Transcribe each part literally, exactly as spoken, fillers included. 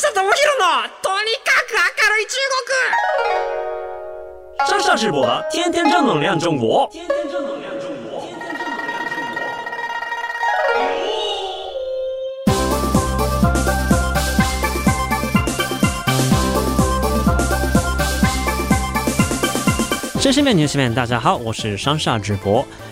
下智弘のとにかく明るい中国。上上直播的天天正能量中国。天天正能量中国。天天正能量中国。知识面、ニュース面、大家好，我是上上直播。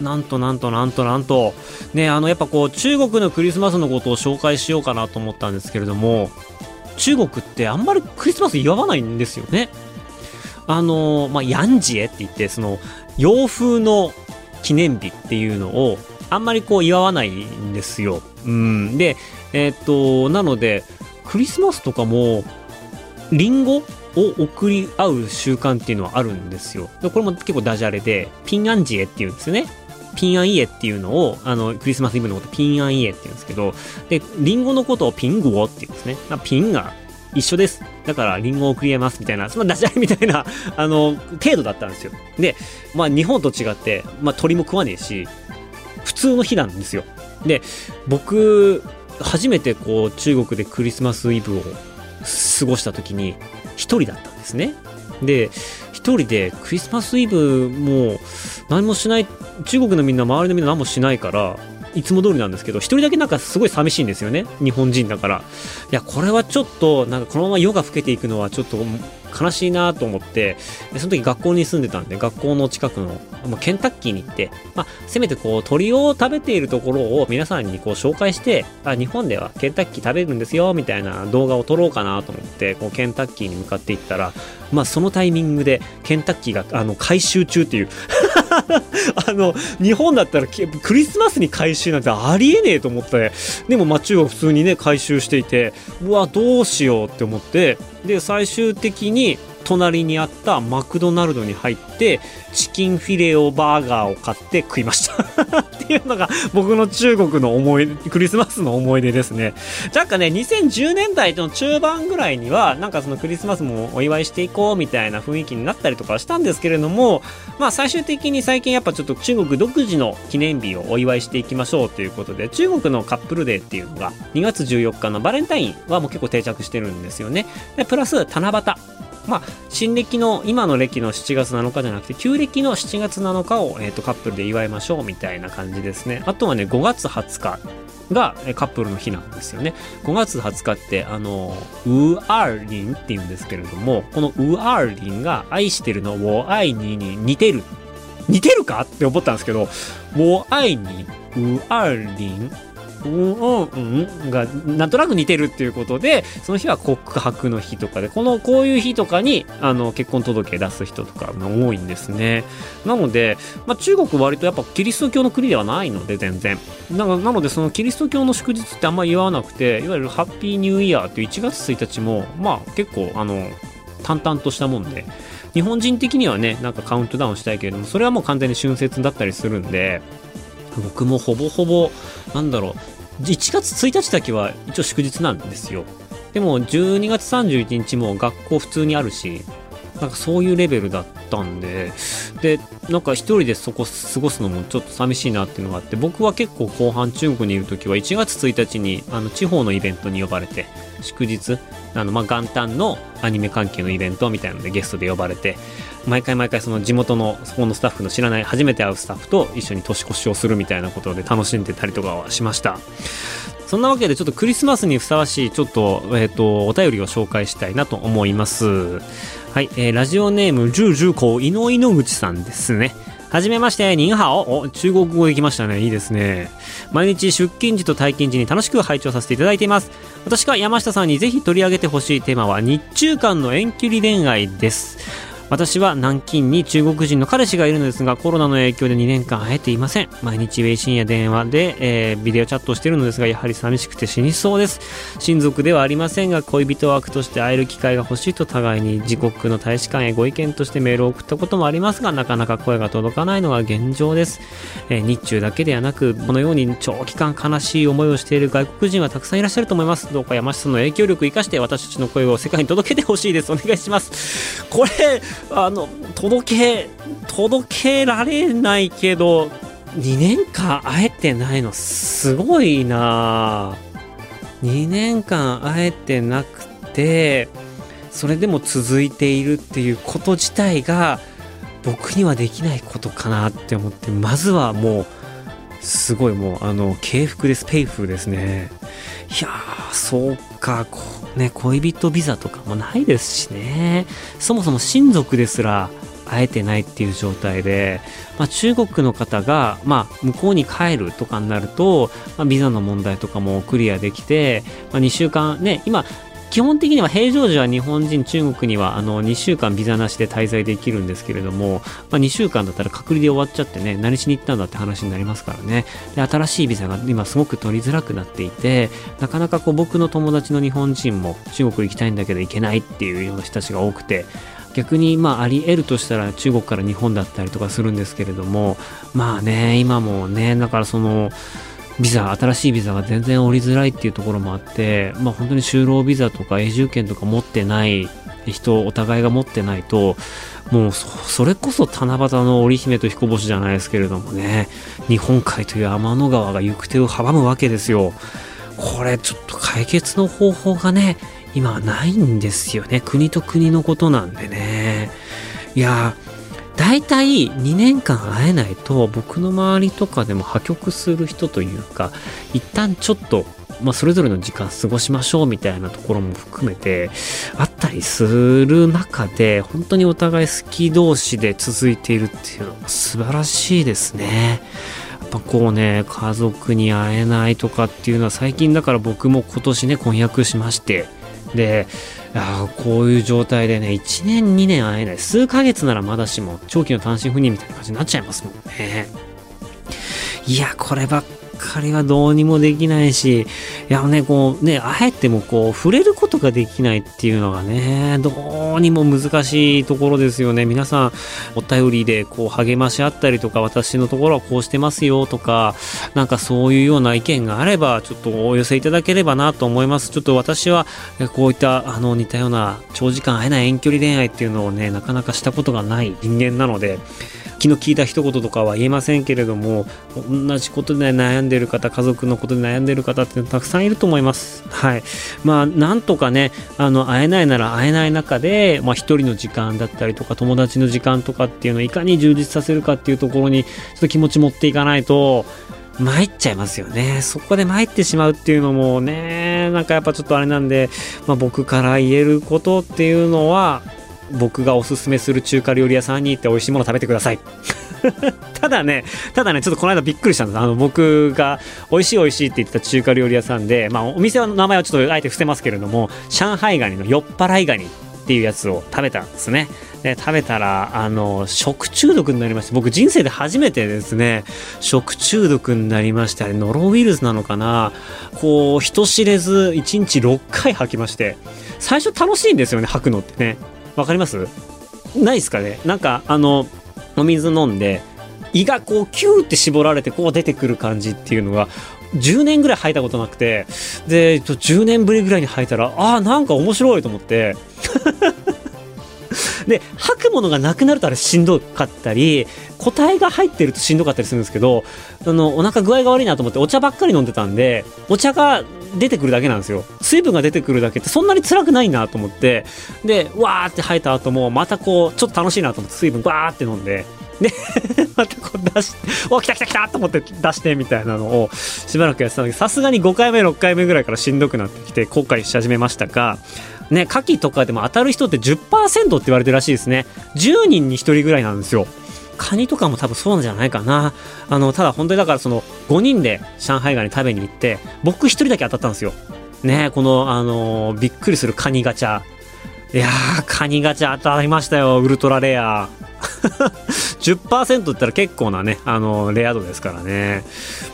なんとなんとなんとなんとね、あのやっぱこう中国のクリスマスのことを紹介しようかなと思ったんですけれども、中国ってあんまりクリスマス祝わないんですよね。あのまあヤンジエって言って、その洋風の記念日っていうのをあんまりこう祝わないんですよ。うんでえー、っとなのでクリスマスとかもリンゴを送り合う習慣っていうのはあるんですよ。これも結構ダジャレでピンアンジエっていうんですよね。ピンアンイエっていうのを、あのクリスマスイブのことピンアンイエって言うんですけど、でリンゴのことをピングオって言うんですね。ピンが一緒です。だからリンゴを送り合いますみたいな、そのダジャレみたいなあの程度だったんですよ。で、まあ日本と違って、まあ、鳥も食わねえし普通の日なんですよ。で、僕初めてこう中国でクリスマスイブを過ごした時に一人だったんですね。で一人でクリスマスイブも何もしない、中国のみんな周りのみんな何もしないからいつも通りなんですけど、一人だけなんかすごい寂しいんですよね、日本人だから。いやこれはちょっとなんかこのまま夜が更けていくのはちょっと悲しいなと思って、その時学校に住んでたんで、学校の近くの、まあ、ケンタッキーに行って、まあ、せめてこう鳥を食べているところを皆さんにこう紹介して、あ日本ではケンタッキー食べるんですよみたいな動画を撮ろうかなと思って、こうケンタッキーに向かっていったら、まあ、そのタイミングでケンタッキーがあの改修中っていうあの日本だったらクリスマスに改修なんてありえねえと思って、でもまあ中国普通にね改修していて、うわどうしようって思って、で最終的に隣にあったマクドナルドに入ってチキンフィレオバーガーを買って食いましたっていうのが僕の中国の思いクリスマスの思い出ですね。なんかねにせんじゅうねんだいの中盤ぐらいにはなんかそのクリスマスもお祝いしていこうみたいな雰囲気になったりとかしたんですけれども、まあ最終的に最近やっぱちょっと中国独自の記念日をお祝いしていきましょうということで、中国のカップルデーっていうのがにがつじゅうよっかのバレンタインはもう結構定着してるんですよね。でプラス七夕、まあ、新暦の今の暦のしちがつなのかじゃなくて旧暦のしちがつなのかを、えー、とカップルで祝いましょうみたいな感じですね。あとはねごがつはつかがカップルの日なんですよね。ごがつはつかってあのウーアーリンっていうんですけれども、このウーアーリンが愛してるのを愛にに似てる似てるかって思ったんですけど、もう愛にウーアーリンうんうんうんがなんとなく似てるっていうことで、その日は告白の日とかで、このこういう日とかにあの結婚届出す人とかも多いんですね。なので、まあ、中国割とやっぱキリスト教の国ではないので全然なので、そのキリスト教の祝日ってあんまり祝わなくて、いわゆるハッピーニューイヤーっていういちがつついたちもまあ結構あの淡々としたもんで、日本人的にはねなんかカウントダウンしたいけれども、それはもう完全に春節だったりするんで、僕もほぼほぼなんだろういちがつついたちだけは一応祝日なんですよ。でもじゅうにがつさんじゅういちにちも学校普通にあるし、なんかそういうレベルだったんで、でなんか一人でそこ過ごすのもちょっと寂しいなっていうのがあって、僕は結構後半中国にいる時はいちがつついたちにあの地方のイベントに呼ばれて、祝日あのまあ元旦のアニメ関係のイベントみたいなのでゲストで呼ばれて、毎回毎回その地元のそこのスタッフの知らない初めて会うスタッフと一緒に年越しをするみたいなことで楽しんでたりとかはしました。そんなわけでちょっとクリスマスにふさわしいちょっと、えーと、お便りを紹介したいなと思います。はい、えー、ラジオネームジュージューコーイノイノグチさんですね。はじめまして、ニンハオ。お、中国語できましたね。いいですね。毎日出勤時と退勤時に楽しく拝聴させていただいています。私が山下さんにぜひ取り上げてほしいテーマは日中間の遠距離恋愛です。私は南京に中国人の彼氏がいるのですが、コロナの影響でにねんかん会えていません。毎日ウェイシンや電話で、えー、ビデオチャットをしているのですが、やはり寂しくて死にそうです。親族ではありませんが、恋人枠として会える機会が欲しいと互いに自国の大使館へご意見としてメールを送ったこともありますが、なかなか声が届かないのが現状です。えー、日中だけではなく、このように長期間悲しい思いをしている外国人はたくさんいらっしゃると思います。どうか山下さんの影響力を生かして私たちの声を世界に届けてほしいです。お願いします。これあの届け届けられないけどにねんかん会えてないのすごいな。にねんかん会えてなくてそれでも続いているっていうこと自体が僕にはできないことかなって思って、まずはもうすごいもうあの敬服です、ペイフですね。いやーそうかこ、ね、恋人ビザとかもないですしね。そもそも親族ですら会えてないっていう状態で、まあ、中国の方が、まあ、向こうに帰るとかになると、まあ、ビザの問題とかもクリアできて、まあ、にしゅうかんね、今基本的には平常時は日本人中国にはあのにしゅうかんビザなしで滞在できるんですけれども、まあ、にしゅうかんだったら隔離で終わっちゃってね、何しに行ったんだって話になりますからね。で新しいビザが今すごく取りづらくなっていて、なかなかこう僕の友達の日本人も中国行きたいんだけど行けないっていうような人たちが多くて、逆にまああり得るとしたら中国から日本だったりとかするんですけれども、まあね今もねだからそのビザ、新しいビザが全然降りづらいっていうところもあって、まあ本当に就労ビザとか永住権とか持ってない人、お互いが持ってないと、もうそ、それこそ七夕の織姫と彦星じゃないですけれどもね、日本海という天の川が行く手を阻むわけですよ。これちょっと解決の方法がね、今はないんですよね。国と国のことなんでね。いやー、大体にねんかん会えないと僕の周りとかでも破局する人というか、一旦ちょっと、まあ、それぞれの時間過ごしましょうみたいなところも含めてあったりする中で、本当にお互い好き同士で続いているっていうのは素晴らしいですね。やっぱこうね、家族に会えないとかっていうのは最近だから僕も今年ね婚約しまして、であこういう状態でねいちねんにねん会えない、数ヶ月ならまだしも長期の単身赴任みたいな感じになっちゃいますもんね。いやこればっかりはどうにもできないし、いやねこうね会えてもこう触れることができないっていうのがねどうにも難しいところですよね。皆さんお便りでこう励まし合ったりとか、私のところはこうしてますよとか、なんかそういうような意見があればちょっとお寄せいただければなと思います。ちょっと私はこういったあの似たような長時間会えない遠距離恋愛っていうのをねなかなかしたことがない人間なので、気の利いた一言とかは言えませんけれども、同じことで悩んでる方、家族のことで悩んでる方ってたくさんいると思います。はい、まあなんとかねあの会えないなら会えない中で、まあ、一人の時間だったりとか友達の時間とかっていうのをいかに充実させるかっていうところにちょっと気持ち持っていかないと参っちゃいますよね。そこで参ってしまうっていうのもねなんかやっぱちょっとあれなんで、まあ、僕から言えることっていうのは、僕がおすすめする中華料理屋さんに行って美味しいもの食べてください。ただね、ただね、ちょっとこの間びっくりしたんです。あの僕が美味しい美味しいって言ってた中華料理屋さんで、まあお店の名前はちょっとあえて伏せますけれども、上海ガニの酔っ払いガニっていうやつを食べたんですね。で食べたらあの食中毒になりまして、僕人生で初めてですね食中毒になりましたね。ノロウイルスなのかな、こう人知れずいちにちろっかい吐きまして、最初楽しいんですよね吐くのってね。わかりますないですかね。なんかあのお水飲んで胃がこうキューって絞られてこう出てくる感じっていうのがじゅうねんぐらい吐いたことなくて、でじゅうねんぶりぐらいに吐いたらあーなんか面白いと思ってで吐くものがなくなるとあれしんどかったり、個体が入ってるとしんどかったりするんですけど、あのお腹具合が悪いなと思ってお茶ばっかり飲んでたんで、お茶が出てくるだけなんですよ。水分が出てくるだけってそんなに辛くないなと思って、でわーって吐いた後もまたこうちょっと楽しいなと思って水分バーって飲んで、でまたこう出してお来た来た来たと思って出してみたいなのをしばらくやってたんだけど、さすがにごかいめろっかいめぐらいからしんどくなってきて後悔し始めましたがね、カキとかでも当たる人って じゅっパーセント って言われてるらしいですね。じゅうにんにひとりぐらいなんですよ。カニとかも多分そうなんじゃないかな。あのただ本当にだからそのごにんで上海ガニ食べに行って僕ひとりだけ当たったんですよね。このあのー、びっくりするカニガチャいやー、カニガチャ当たりましたよ、ウルトラレア。じゅっパーセント って言ったら結構なね、あのレア度ですからね。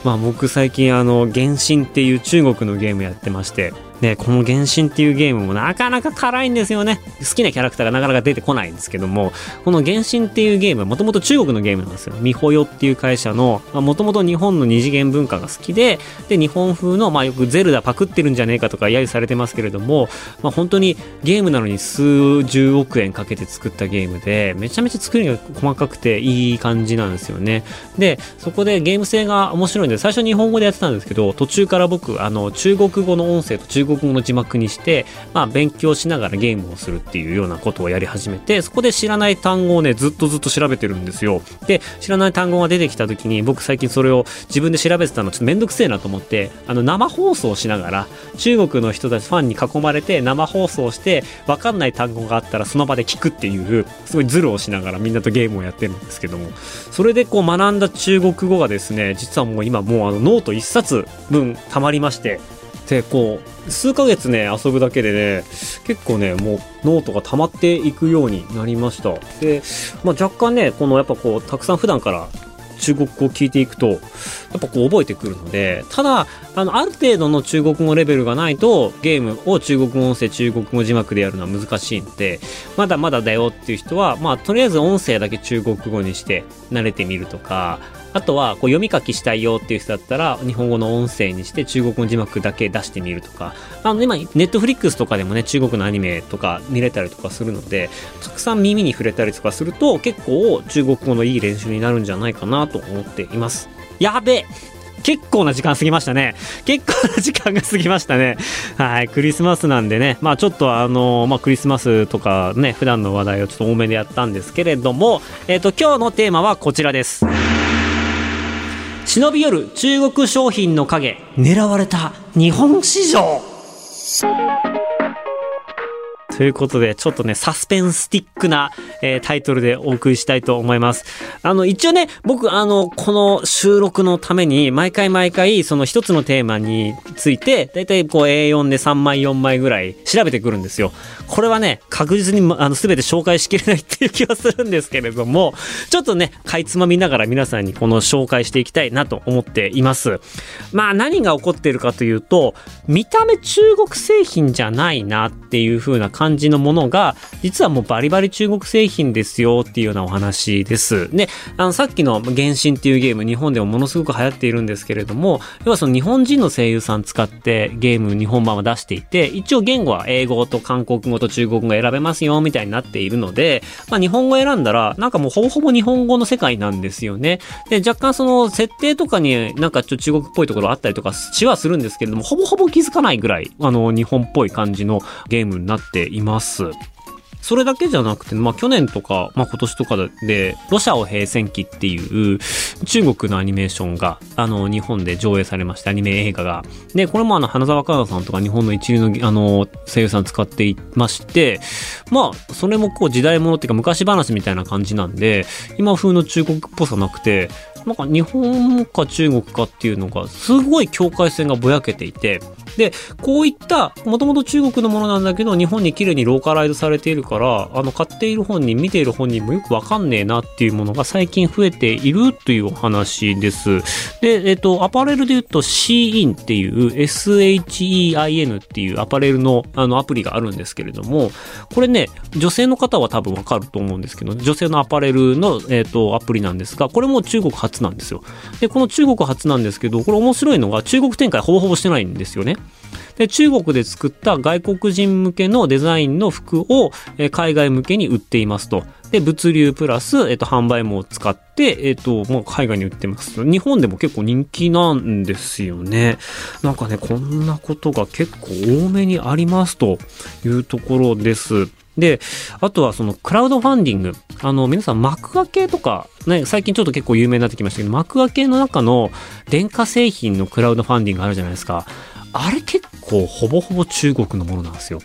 まあ僕最近あの原神っていう中国のゲームやってまして、ね、この原神っていうゲームもなかなか辛いんですよね。好きなキャラクターがなかなか出てこないんですけども、この原神っていうゲームはもともと中国のゲームなんですよ。ミホヨっていう会社の、もともと日本の二次元文化が好きで、で日本風の、まあよくゼルダパクってるんじゃねえかとか揶揄されてますけれども、まあ本当にゲームなのに数十億円かけて作ったゲームで、めちゃめちゃ作りが細かくていい感じなんですよね。で、そこでゲーム性が面白いんで、最初日本語でやってたんですけど、途中から僕、あの中国語の音声と中国語の字幕にして、まあ、勉強しながらゲームをするっていうようなことをやり始めて、そこで知らない単語をねずっとずっと調べてるんですよ。で、知らない単語が出てきた時に、僕最近それを自分で調べてたのちょっとめんどくせえなと思って、あの生放送しながら中国の人たちファンに囲まれて生放送して、分かんない単語があったらその場で聞くっていうすごいズルをしながらみんなとゲームをやってるんですけども、それでこう学んだ中国語がですね、実はもう今もうあのノートいっさつぶんたまりまして、でこう数ヶ月ね遊ぶだけでね結構ねもうノートが溜まっていくようになりました。で、まあ、若干ねこのやっぱこうたくさん普段から中国語を聞いていくとやっぱこう覚えてくるので、ただあのある程度の中国語レベルがないとゲームを中国語音声中国語字幕でやるのは難しいんで、まだまだだよっていう人は、まあとりあえず音声だけ中国語にして慣れてみるとか、あとはこう読み書きしたいよっていう人だったら日本語の音声にして中国語字幕だけ出してみるとか、あの今ネットフリックスとかでもね中国のアニメとか見れたりとかするので、たくさん耳に触れたりとかすると結構中国語のいい練習になるんじゃないかなと思っています。やべえ、結構な時間過ぎましたね。結構な時間が過ぎましたね。はい、クリスマスなんでね、まあちょっとあの、まあクリスマスとかね、普段の話題をちょっと多めでやったんですけれども、えっと、今日のテーマはこちらです。忍び寄る中国商品の影、狙われた日本市場。ということで、ちょっとねサスペンスティックな、えー、タイトルでお送りしたいと思います。あの一応ね僕あのこの収録のために毎回毎回その一つのテーマについてだいたいこう エーよん でさんまいよんまいぐらい調べてくるんですよ。これはね確実にあの全て紹介しきれないっていう気はするんですけれども、ちょっとねかいつまみながら皆さんにこの紹介していきたいなと思っています。まあ何が起こっているかというと、見た目中国製品じゃないなっていう風な感じ感じのものが実はもうバリバリ中国製品ですよっていうようなお話です。で、あのさっきの原神っていうゲーム、日本でもものすごく流行っているんですけれども、要はその日本人の声優さん使ってゲーム日本版は出していて、一応言語は英語と韓国語と中国語選べますよみたいになっているので、まあ日本語選んだらなんかもうほぼほぼ日本語の世界なんですよね。で、若干その設定とかになんかちょっと中国っぽいところあったりとかしはするんですけれども、ほぼほぼ気づかないぐらいあの日本っぽい感じのゲームになっています。それだけじゃなくて、まあ、去年とか、まあ、今年とかで「ロシアを平戦記」っていう中国のアニメーションがあの日本で上映されました。アニメ映画がで、これもあの花澤香菜さんとか日本の一流の、あの声優さん使っていまして、まあそれもこう時代物っていうか昔話みたいな感じなんで、今風の中国っぽさなくて、なんか日本か中国かっていうのがすごい境界線がぼやけていて、でこういったもともと中国のものなんだけど日本に綺麗にローカライズされているから、あの買っている本人見ている本人もよくわかんねえなっていうものが最近増えているというお話です。で、えっとアパレルで言うと SHEIN っていう SHEIN っていうアパレルのあのアプリがあるんですけれども、これね女性の方は多分わかると思うんですけど、女性のアパレルの、えっとアプリなんですが、これも中国発なんですよ。でこの中国発なんですけど、これ面白いのが中国展開ほぼほぼしてないんですよね。で中国で作った外国人向けのデザインの服を海外向けに売っていますと。で物流プラス、えっと、販売網を使って、えっとまあ、海外に売ってます。日本でも結構人気なんですよね。なんかねこんなことが結構多めにありますというところです。で、あとはそのクラウドファンディング。あの、皆さん幕開けとか、ね、最近ちょっと結構有名になってきましたけど、幕開けの中の電化製品のクラウドファンディングあるじゃないですか。あれ結構ほぼほぼ中国のものなんですよ。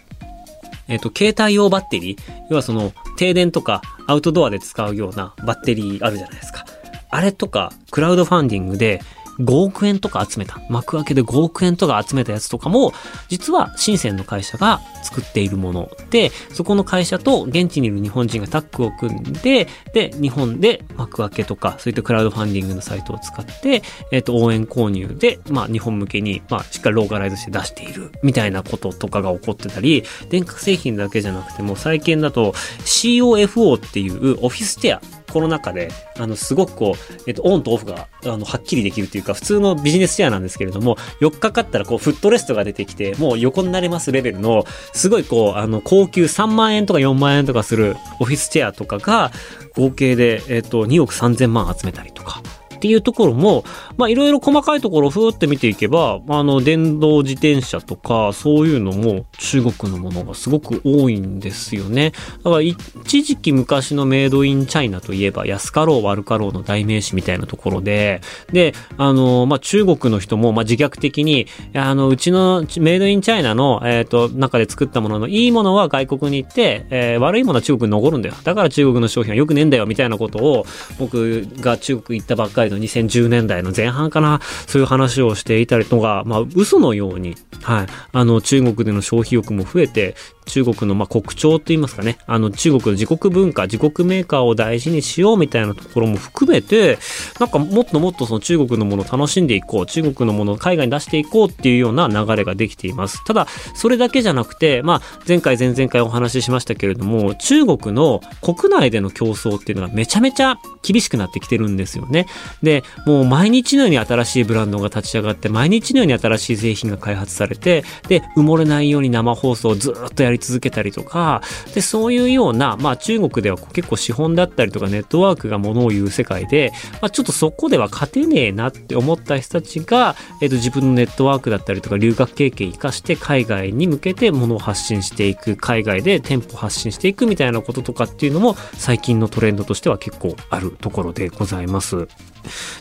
えっと、携帯用バッテリー。要はその停電とかアウトドアで使うようなバッテリーあるじゃないですか。あれとかクラウドファンディングでごおくえんとか集めた、幕開けでごおくえんとか集めたやつとかも、実は深センの会社が作っているもので、そこの会社と現地にいる日本人がタッグを組んで、で、日本で幕開けとか、そういったクラウドファンディングのサイトを使って、えっと、応援購入で、まあ、日本向けに、まあ、しっかりローカライズして出している、みたいなこととかが起こってたり、電化製品だけじゃなくても、最近だと シーオーエフオー っていうオフィスチェア、コロナ禍で、あの、すごくこう、えっと、オンとオフが、あの、はっきりできるというか、普通のビジネスチェアなんですけれども、よっかかったら、こう、フットレストが出てきて、もう横になれますレベルの、すごいこう、あの、高級さんまんえんとかよんまんえんとかするオフィスチェアとかが、合計で、えっと、におくさんぜんまん集めたりとか。っていうところも、まあいろいろ細かいところをふーって見ていけば、あの電動自転車とかそういうのも中国のものがすごく多いんですよね。だから一時期昔のメイドインチャイナといえば安かろう悪かろうの代名詞みたいなところで、で、あの、まあ中国の人もまあ自虐的に、あの、うちのメイドインチャイナの、えっと、中で作ったもののいいものは外国に行って、えー、悪いものは中国に残るんだよ。だから中国の商品は良くねえんだよみたいなことを、僕が中国行ったばっかりにせんじゅうねんだいの前半かな、そういう話をしていたりとか、まあ嘘のように、はい、あの中国での消費欲も増えて、中国のまあ国潮といいますかね、あの中国の自国文化、自国メーカーを大事にしようみたいなところも含めて、なんかもっともっとその中国のものを楽しんでいこう、中国のものを海外に出していこうっていうような流れができています。ただそれだけじゃなくて、まあ前回前々回お話ししましたけれども、中国の国内での競争っていうのがめちゃめちゃ厳しくなってきてるんですよね。で、もう毎日のように新しいブランドが立ち上がって、毎日のように新しい製品が開発されて、で、埋もれないように生放送をずっとやり続けたりとか、で、そういうような、まあ中国では結構資本だったりとかネットワークがものを言う世界で、まあちょっとそこでは勝てねえなって思った人たちが、えっと自分のネットワークだったりとか留学経験生かして海外に向けてものを発信していく、海外で店舗発信していくみたいなこととかっていうのも最近のトレンドとしては結構あるところでございます。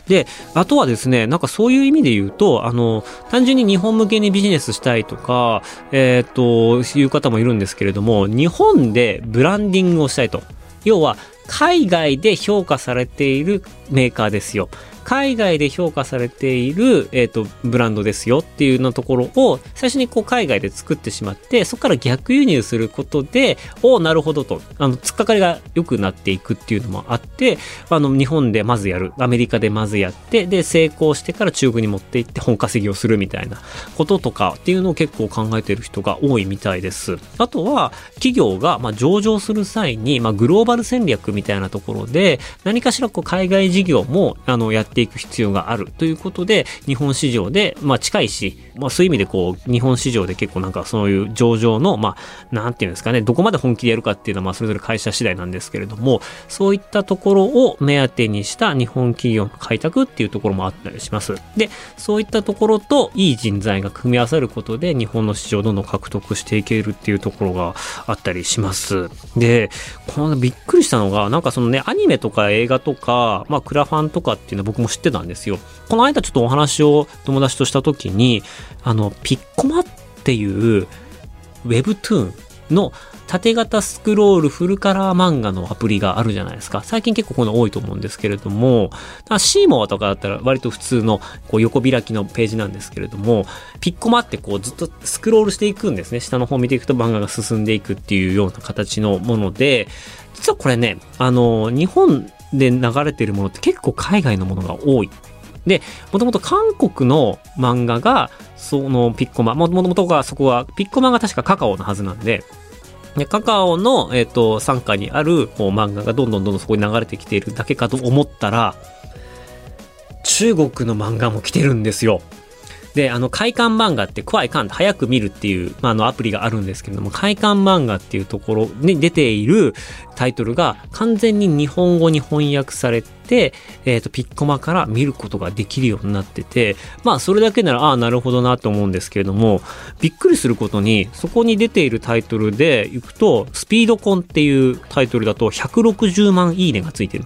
で、あとはですね、なんかそういう意味で言うと、あの、単純に日本向けにビジネスしたいとか、えっと、いう方もいるんですけれども、日本でブランディングをしたいと。要は、海外で評価されているメーカーですよ。海外で評価されている、えっと、ブランドですよっていうようなところを最初にこう海外で作ってしまって、そこから逆輸入することで、おーなるほどと、あの、突っかかりが良くなっていくっていうのもあって、あの、日本でまずやる、アメリカでまずやって、で、成功してから中国に持っていって本稼ぎをするみたいなこととかっていうのを結構考えている人が多いみたいです。あとは、企業が、まあ、上場する際に、まあ、グローバル戦略みたいなところで、何かしらこう海外事業も、あの、やっていく必要があるということで、日本市場で、まあ近いし、まあそういう意味でこう、日本市場で結構なんかそういう上場の、まあ、なんていうんですかね、どこまで本気でやるかっていうのはまあそれぞれ会社次第なんですけれども、そういったところを目当てにした日本企業の開拓っていうところもあったりします。で、そういったところといい人材が組み合わさることで、日本の市場をどんどん獲得していけるっていうところがあったりします。で、このびっくりしたのが、なんかそのね、アニメとか映画とか、まあクラファンとかっていうのは僕も知ってたんですよ。この間ちょっとお話を友達とした時に、あのピッコマっていうウェブトゥーンの縦型スクロールフルカラー漫画のアプリがあるじゃないですか。最近結構こういうの多いと思うんですけれども、シーモアとかだったら割と普通のこう横開きのページなんですけれども、ピッコマってこうずっとスクロールしていくんですね。下の方見ていくと漫画が進んでいくっていうような形のもので、実はこれね、あの日本で流れてるものって結構海外のものが多い。で、もともと韓国の漫画がそのピッコマ、もともとがそこはピッコマが確かカカオのはずなんで、でカカオの、えっと、傘下にあるこう漫画がどんどんどんどんそこに流れてきているだけかと思ったら、中国の漫画も来てるんですよ。で、あの、快感漫画って、怖い感で早く見るっていう、まあ、あの、アプリがあるんですけれども、快感漫画っていうところに出ているタイトルが完全に日本語に翻訳されて、えっと、ピッコマから見ることができるようになってて、まあ、それだけなら、ああ、なるほどなと思うんですけれども、びっくりすることに、そこに出ているタイトルでいくと、スピードコンっていうタイトルだとひゃくろくじゅうまんいいねがついてる。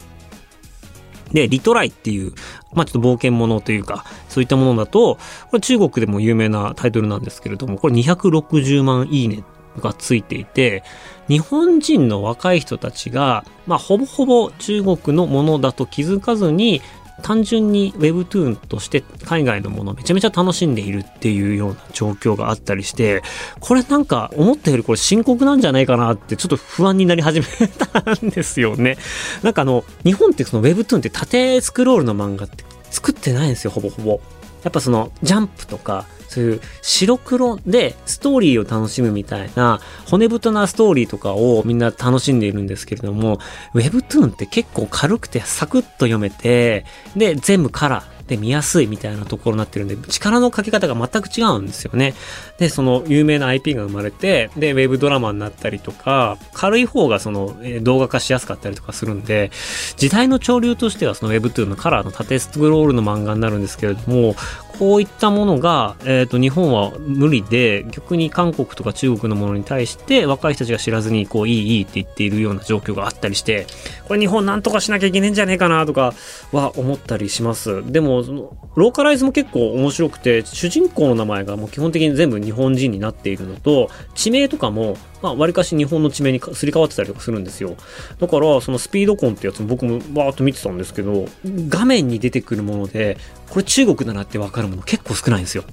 で、リトライっていう、まあ、ちょっと冒険物というか、そういったものだと、これ中国でも有名なタイトルなんですけれども、これにひゃくろくじゅうまんいいねがついていて、日本人の若い人たちが、まあ、ほぼほぼ中国のものだと気づかずに、単純に Webtoon として海外のものをめちゃめちゃ楽しんでいるっていうような状況があったりして、これなんか思ったよりこれ深刻なんじゃないかなってちょっと不安になり始めたんですよね。なんかあの日本ってその Webtoon って縦スクロールの漫画って作ってないんですよ、ほぼほぼ。やっぱそのジャンプとかそういう白黒でストーリーを楽しむみたいな骨太なストーリーとかをみんな楽しんでいるんですけれども、 Webtoon って結構軽くてサクッと読めて、で全部カラーで見やすいみたいなところになってるんで、力のかけ方が全く違うんですよね。でその有名な アイピー が生まれて、でウェブドラマになったりとか、軽い方がその動画化しやすかったりとかするんで、時代の潮流としてはその Webtoon のカラーの縦スクロールの漫画になるんですけれども、こういったものが、えーと、日本は無理で、逆に韓国とか中国のものに対して若い人たちが知らずにこういいいいって言っているような状況があったりして、これ日本なんとかしなきゃいけないんじゃねえかなとかは思ったりします。でもそのローカライズも結構面白くて、主人公の名前がもう基本的に全部日本人になっているのと、地名とかもまあ割かし日本の地名にすり替わってたりとかするんですよ。だからそのスピードコンってやつも僕もバーっと見てたんですけど、画面に出てくるものでこれ中国だなってわかるもの結構少ないんですよ。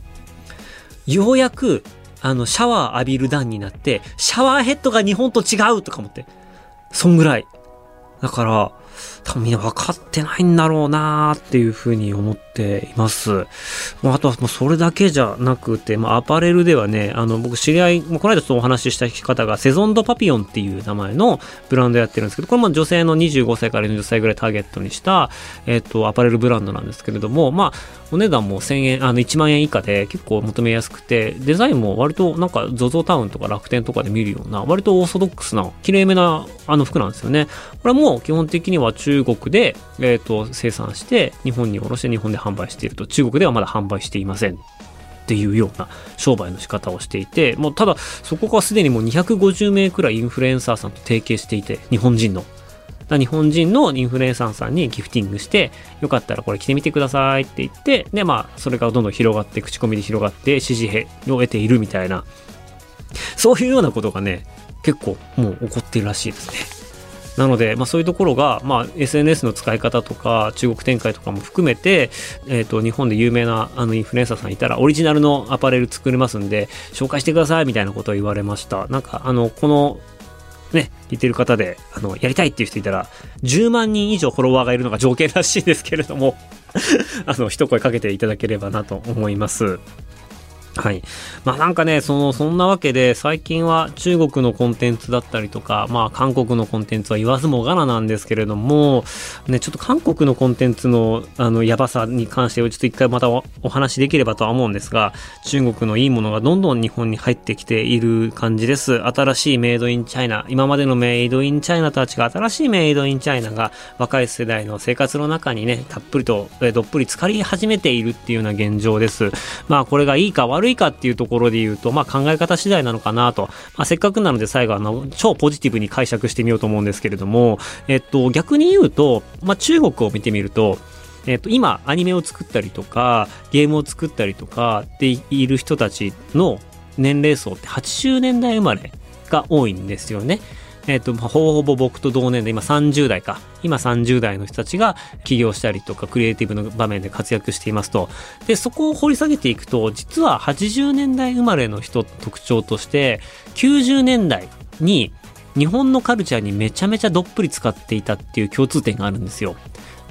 ようやくあのシャワー浴びる段になって、シャワーヘッドが日本と違うとか思って、そんぐらいだから多分みんな分かってないんだろうなーっていうふうに思っています。あとはもうそれだけじゃなくて、まあ、アパレルではね、あの僕知り合い、もうこの間ちょっとお話しした方がセゾンドパピオンっていう名前のブランドやってるんですけど、これも女性のにじゅうごさいからよんじゅっさいぐらいターゲットにした、えっと、アパレルブランドなんですけれども、まあお値段もせんえん、あのいちまんえん以下で結構求めやすくて、デザインも割となんか ゾゾ タウンとか楽天とかで見るような割とオーソドックスな綺麗めなあの服なんですよね。これも基本的には中国で、えー、と生産して日本に卸して日本で販売していると、中国ではまだ販売していませんっていうような商売の仕方をしていて、もうただそこがすでにもうにひゃくごじゅうめいくらいインフルエンサーさんと提携していて、日本人の日本人のインフルエンサーさんにギフティングして、よかったらこれ着てみてくださいって言って、でまあそれがどんどん広がって、口コミで広がって支持を得ているみたいな、そういうようなことがね結構もう起こっているらしいですね。なので、まあ、そういうところが、まあ、エスエヌエス の使い方とか中国展開とかも含めて、えー、と日本で有名なあのインフルエンサーさんいたらオリジナルのアパレル作れますんで紹介してくださいみたいなことを言われました。なんかあのこのね、聞いてる方であのやりたいっていう人いたらじゅうまんにん以上フォロワーがいるのが条件らしいですけれどもあの一声かけていただければなと思います。はい。まあなんかね、その、そんなわけで、最近は中国のコンテンツだったりとか、まあ韓国のコンテンツは言わずもがななんですけれども、ね、ちょっと韓国のコンテンツの、あの、やばさに関して、ちょっと一回また お, お話しできればとは思うんですが、中国のいいものがどんどん日本に入ってきている感じです。新しいメイドインチャイナ、今までのメイドインチャイナとは違う新しいメイドインチャイナが若い世代の生活の中にね、たっぷりと、えどっぷり浸かり始めているっていうような現状です。まあこれがいいか悪いか、悪いかっていうところで言うと、まあ、考え方次第なのかなと、まあ、せっかくなので最後あの超ポジティブに解釈してみようと思うんですけれども、えっと、逆に言うと、まあ、中国を見てみると、えっと、今アニメを作ったりとかゲームを作ったりとかっている人たちの年齢層ってはちじゅうねんだい生まれが多いんですよね。えっと、ほぼほぼ僕と同年で、今さんじゅうだいか。今さんじゅうだいの人たちが起業したりとか、クリエイティブの場面で活躍していますと。で、そこを掘り下げていくと、実ははちじゅうねんだい生まれの人の特徴として、きゅうじゅうねんだいに日本のカルチャーにめちゃめちゃどっぷり使っていたっていう共通点があるんですよ。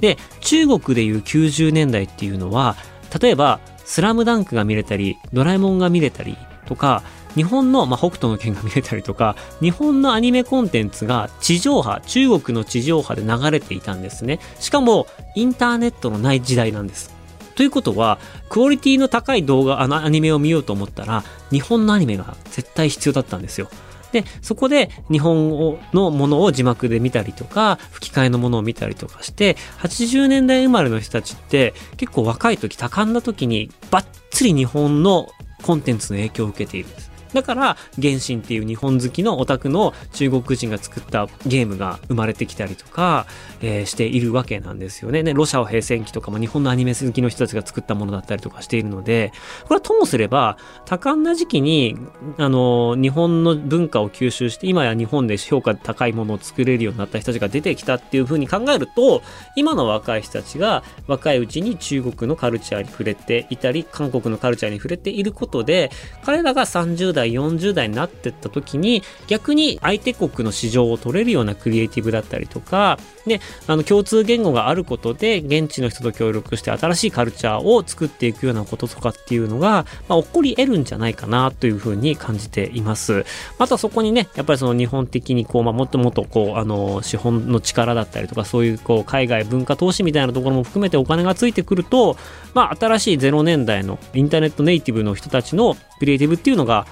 で、中国でいうきゅうじゅうねんだいっていうのは、例えば、スラムダンクが見れたり、ドラえもんが見れたりとか、日本の、まあ、北斗の拳が見れたりとか、日本のアニメコンテンツが地上波、中国の地上波で流れていたんですね。しかも、インターネットのない時代なんです。ということは、クオリティの高い動画、あのアニメを見ようと思ったら、日本のアニメが絶対必要だったんですよ。で、そこで日本のものを字幕で見たりとか、吹き替えのものを見たりとかして、はちじゅうねんだい生まれの人たちって、結構若い時、多感な時に、ばっつり日本のコンテンツの影響を受けているんです。だから原神っていう日本好きのオタクの中国人が作ったゲームが生まれてきたりとか、えー、しているわけなんですよね。ね、ロシアを平成期とかも日本のアニメ好きの人たちが作ったものだったりとかしているので、これはともすれば多感な時期にあの日本の文化を吸収して今や日本で評価高いものを作れるようになった人たちが出てきたっていう風に考えると、今の若い人たちが若いうちに中国のカルチャーに触れていたり韓国のカルチャーに触れていることで、彼らがさんじゅう代よんじゅう代になってった時に逆に相手国の市場を取れるようなクリエイティブだったりとかで、あの共通言語があることで現地の人と協力して新しいカルチャーを作っていくようなこととかっていうのが、まあ、起こり得るんじゃないかなというふうに感じています。またそこにね、やっぱりその日本的にこう、まあ、もっともっとこうあの資本の力だったりとかそういうこう海外文化投資みたいなところも含めてお金がついてくると、まあ、新しいゼロねんだいのインターネットネイティブの人たちのクリエイティブっていうのが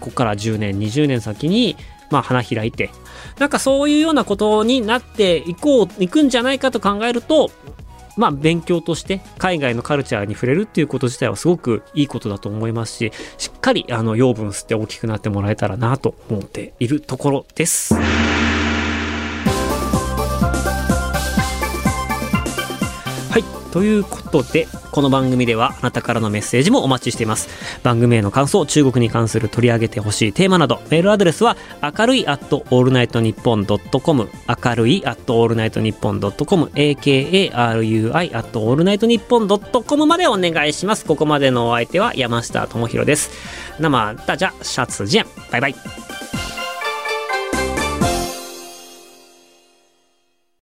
ここからじゅうねんにじゅうねん先にまあ花開いて、なんかそういうようなことになっていこういくんじゃないかと考えると、まあ勉強として海外のカルチャーに触れるっていうこと自体はすごくいいことだと思いますし、しっかりあの養分吸って大きくなってもらえたらなと思っているところです。はい。ということで、この番組ではあなたからのメッセージもお待ちしています。番組への感想、中国に関する取り上げてほしいテーマなど、メールアドレスはあかるい アット オールナイトニッポン ドット コム あかるい アット オールナイトニッポン ドット コム エーケーエーアールユーアイ アット オールナイトニッポン ドット コム までお願いします。ここまでのお相手は山下智博です。那么大家下次见。バイバイ。